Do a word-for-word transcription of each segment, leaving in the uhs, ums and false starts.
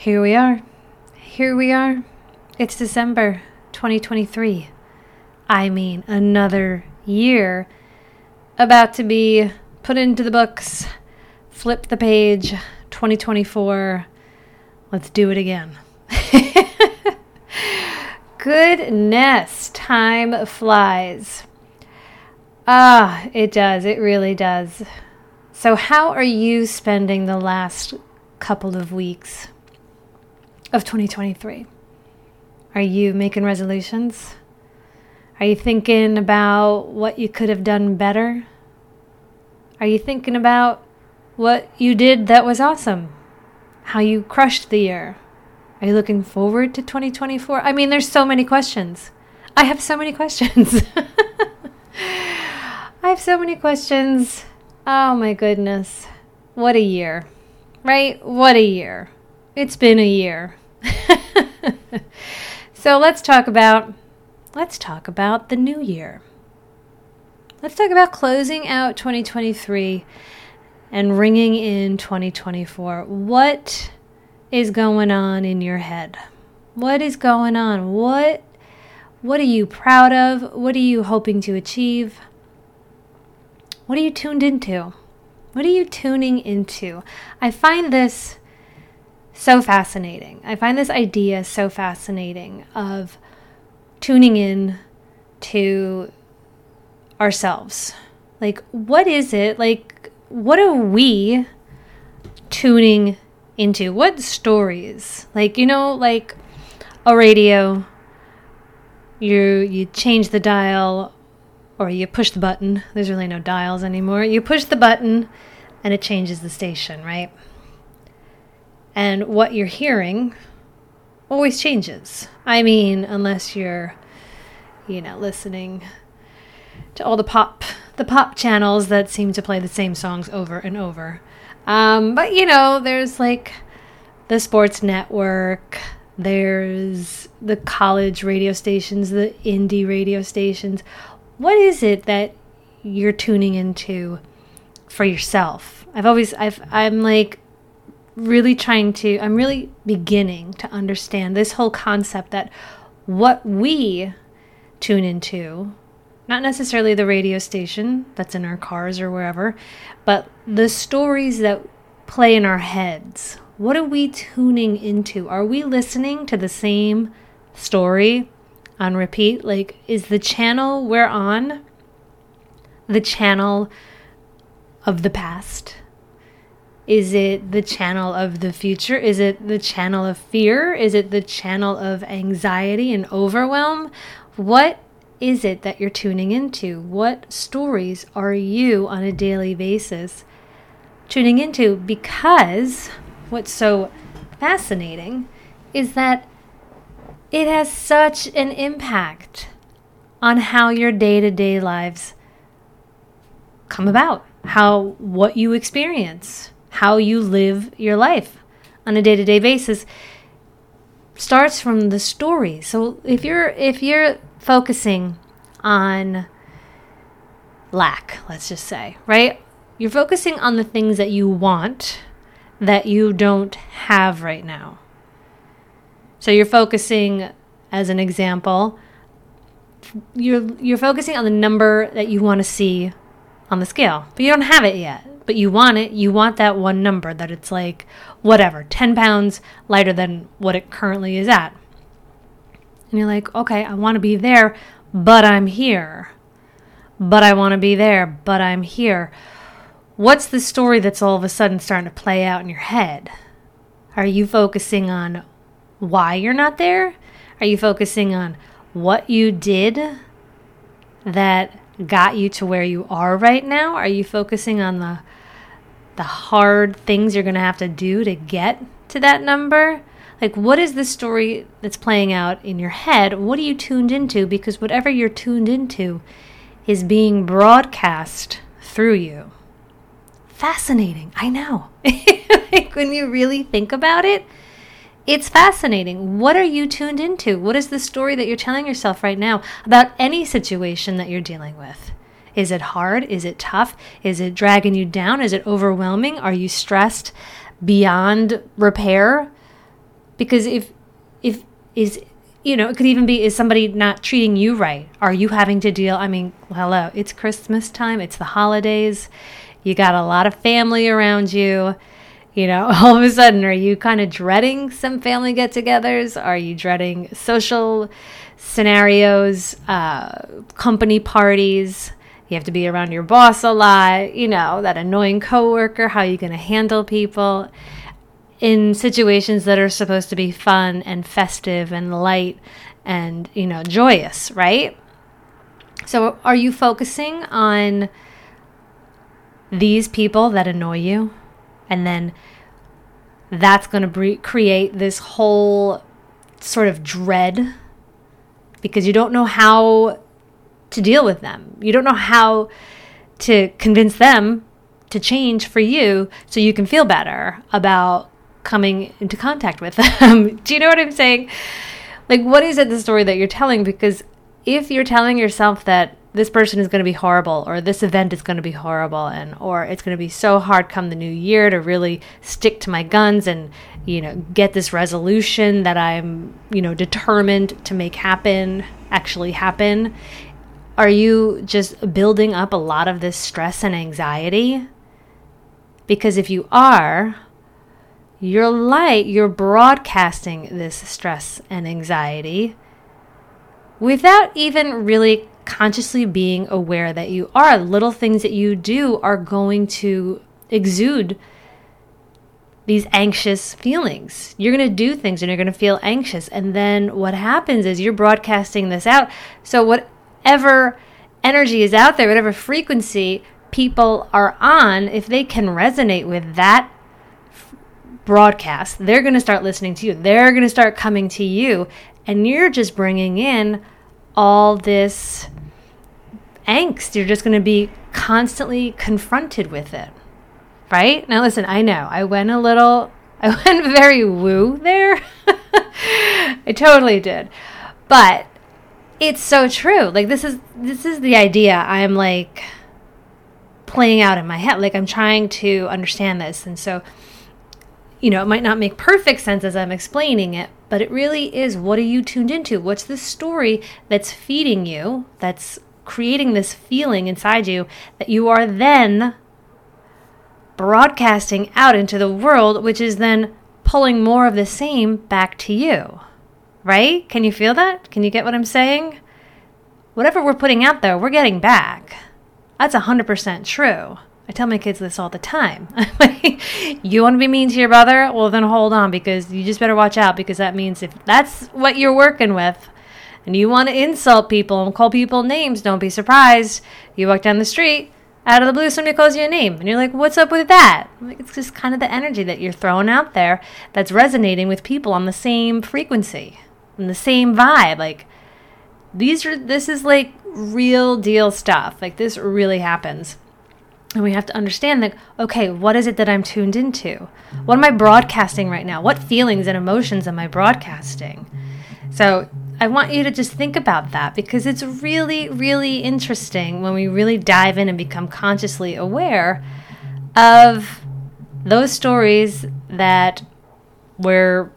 Here we are. Here we are. It's December twenty twenty-three. I mean, another year about to be put into the books. Flip the page. twenty twenty-four. Let's do it again. Goodness, time flies. Ah, it does. It really does. So how are you spending the last couple of weeks of twenty twenty-three? Are you making resolutions? Are you thinking about what you could have done better? Are you thinking about what you did that was awesome? How you crushed the year? Are you looking forward to twenty twenty-four? I mean, there's so many questions. I have so many questions. I have so many questions. Oh my goodness. What a year, right? What a year. It's been a year. So let's talk about, let's talk about the new year. Let's talk about closing out twenty twenty-three and ringing in twenty twenty-four. What is going on in your head? What is going on? What, what are you proud of? What are you hoping to achieve? What are you tuned into? What are you tuning into? I find this so fascinating. I find this idea so fascinating of tuning in to ourselves. Like, what is it? Like, what are we tuning into? What stories? Like, you know, like a radio, you you change the dial or you push the button. There's really no dials anymore. You push the button and it changes the station, right? And what you're hearing always changes. I mean, unless you're, you know, listening to all the pop, the pop channels that seem to play the same songs over and over. Um, but, you know, there's like the sports network. There's the college radio stations, the indie radio stations. What is it that you're tuning into for yourself? I've always, I've, I'm like... really trying to, I'm really beginning to understand this whole concept that what we tune into, not necessarily the radio station that's in our cars or wherever, but the stories that play in our heads. What are we tuning into? Are we listening to the same story on repeat? Like, is the channel we're on the channel of the past? Is it the channel of the future? Is it the channel of fear? Is it the channel of anxiety and overwhelm? What is it that you're tuning into? What stories are you on a daily basis tuning into? Because what's so fascinating is that it has such an impact on how your day-to-day lives come about, how what you experience. How you live your life on a day-to-day basis starts from the story. So if you're if you're focusing on lack, let's just say, right? You're focusing on the things that you want that you don't have right now. So you're focusing, as an example, you're you're focusing on the number that you want to see on the scale, but you don't have it yet. But you want it, you want that one number that it's like, whatever, ten pounds lighter than what it currently is at. And you're like, okay, I want to be there, but I'm here. But I want to be there, but I'm here. What's the story that's all of a sudden starting to play out in your head? Are you focusing on why you're not there? Are you focusing on what you did that got you to where you are right now? Are you focusing on the the hard things you're going to have to do to get to that number? Like, what is the story that's playing out in your head? What are you tuned into? Because whatever you're tuned into is being broadcast through you. Fascinating. I know. Like, when you really think about it, it's fascinating. What are you tuned into? What is the story that you're telling yourself right now about any situation that you're dealing with? Is it hard? Is it tough? Is it dragging you down? Is it overwhelming? Are you stressed beyond repair? Because if, if is, you know, it could even be, is somebody not treating you right? Are you having to deal? I mean, hello, it's Christmas time. It's the holidays. You got a lot of family around you. You know, all of a sudden, are you kind of dreading some family get-togethers? Are you dreading social scenarios, uh, company parties? You have to be around your boss a lot. You know, that annoying coworker. How are you going to handle people in situations that are supposed to be fun and festive and light and, you know, joyous, right? So are you focusing on these people that annoy you? And then that's going to bre- create this whole sort of dread because you don't know how to deal with them. You don't know how to convince them to change for you so you can feel better about coming into contact with them. Do you know what I'm saying? Like, what is it, the story that you're telling? Because if you're telling yourself that this person is going to be horrible, or this event is going to be horrible, and or it's going to be so hard come the new year to really stick to my guns and, you know, get this resolution that I'm, you know, determined to make happen, actually happen. Are you just building up a lot of this stress and anxiety? Because if you are, you're light, you're broadcasting this stress and anxiety without even really consciously being aware that you are. Little things that you do are going to exude these anxious feelings. You're going to do things and you're going to feel anxious. And then what happens is you're broadcasting this out. So whatever energy is out there, whatever frequency people are on, if they can resonate with that broadcast, they're going to start listening to you. They're going to start coming to you. And you're just bringing in all this angst. You're just going to be constantly confronted with it, right? Now, listen, I know I went a little, I went very woo there. I totally did. But it's so true. Like, this is, this is the idea I'm like playing out in my head. Like, I'm trying to understand this. And so, you know, it might not make perfect sense as I'm explaining it, but it really is, what are you tuned into? What's the story that's feeding you, that's creating this feeling inside you that you are then broadcasting out into the world, which is then pulling more of the same back to you, right? Can you feel that? Can you get what I'm saying? Whatever we're putting out there, we're getting back. That's one hundred percent true. I tell my kids this all the time. You want to be mean to your brother? Well, then hold on, because you just better watch out, because that means if that's what you're working with and you want to insult people and call people names, don't be surprised. You walk down the street, out of the blue, somebody calls you a name. And you're like, what's up with that? Like, it's just kind of the energy that you're throwing out there that's resonating with people on the same frequency and the same vibe. Like, these are, this is like real deal stuff. Like, this really happens. And we have to understand that, okay, what is it that I'm tuned into? What am I broadcasting right now? What feelings and emotions am I broadcasting? So I want you to just think about that, because it's really, really interesting when we really dive in and become consciously aware of those stories that we're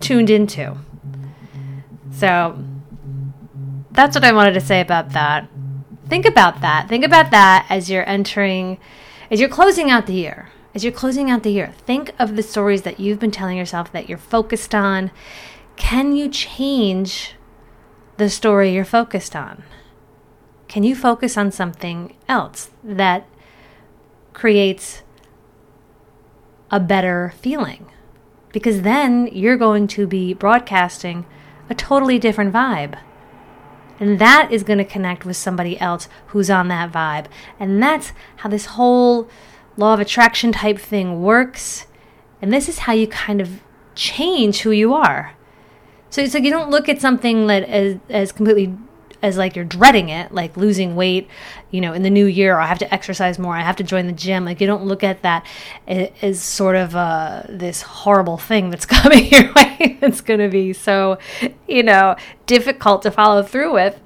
tuned into. So that's what I wanted to say about that. Think about that. Think about that as you're entering, as you're closing out the year, as you're closing out the year. Think of the stories that you've been telling yourself that you're focused on. Can you change the story you're focused on? Can you focus on something else that creates a better feeling? Because then you're going to be broadcasting a totally different vibe. And that is going to connect with somebody else who's on that vibe. And that's how this whole law of attraction type thing works. And this is how you kind of change who you are. So it's like you don't look at something that as, as completely as like you're dreading it, like losing weight, you know, in the new year, or I have to exercise more, I have to join the gym. Like, you don't look at that as sort of uh, this horrible thing that's coming your way. It's going to be so, you know, difficult to follow through with.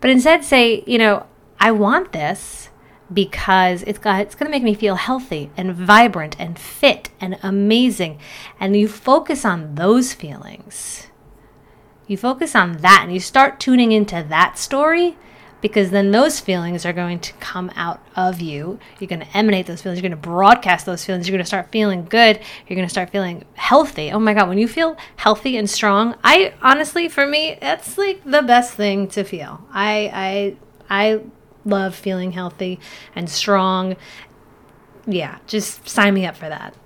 But instead say, you know, I want this, because it's got, it's going to make me feel healthy and vibrant and fit and amazing. And you focus on those feelings. You focus on that and you start tuning into that story, because then those feelings are going to come out of you. You're going to emanate those feelings. You're going to broadcast those feelings. You're going to start feeling good. You're going to start feeling healthy. Oh my God, when you feel healthy and strong, I honestly, for me, that's like the best thing to feel. I, I, I love feeling healthy and strong. Yeah, just sign me up for that.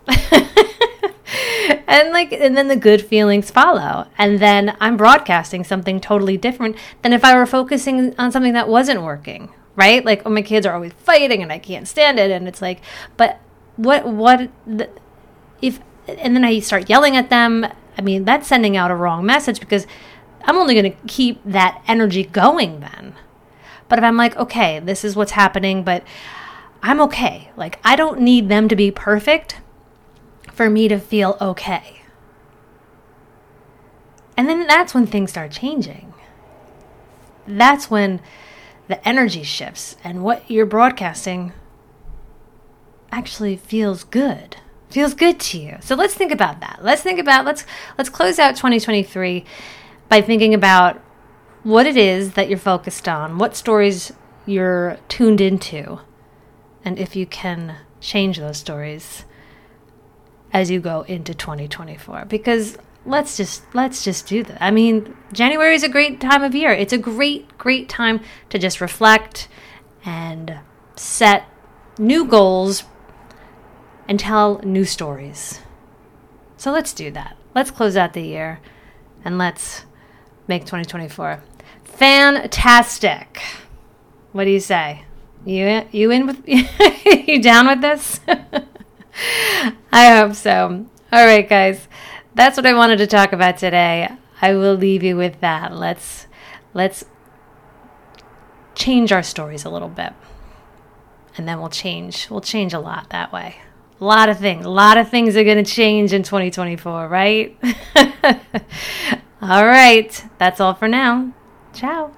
And like, and then the good feelings follow. And then I'm broadcasting something totally different than if I were focusing on something that wasn't working, right? Like, oh, my kids are always fighting and I can't stand it. And it's like, but what, what, the, if, and then I start yelling at them. I mean, that's sending out a wrong message, because I'm only going to keep that energy going then. But if I'm like, okay, this is what's happening, but I'm okay. Like, I don't need them to be perfect for me to feel okay. And then that's when things start changing. That's when the energy shifts and what you're broadcasting actually feels good. Feels good to you. So let's think about that. Let's think about, let's let's close out twenty twenty-three by thinking about what it is that you're focused on, what stories you're tuned into, and if you can change those stories as you go into twenty twenty-four, because let's just let's just do that. I mean, January is a great time of year. It's a great, great time to just reflect and set new goals and tell new stories. So let's do that. Let's close out the year and let's make twenty twenty-four fantastic. What do you say? You you in with you down with this? I hope so. All right, guys. That's what I wanted to talk about today. I will leave you with that. Let's let's change our stories a little bit. And then we'll change. We'll change a lot that way. A lot of things. A lot of things are going to change in twenty twenty-four, right? All right. That's all for now. Ciao.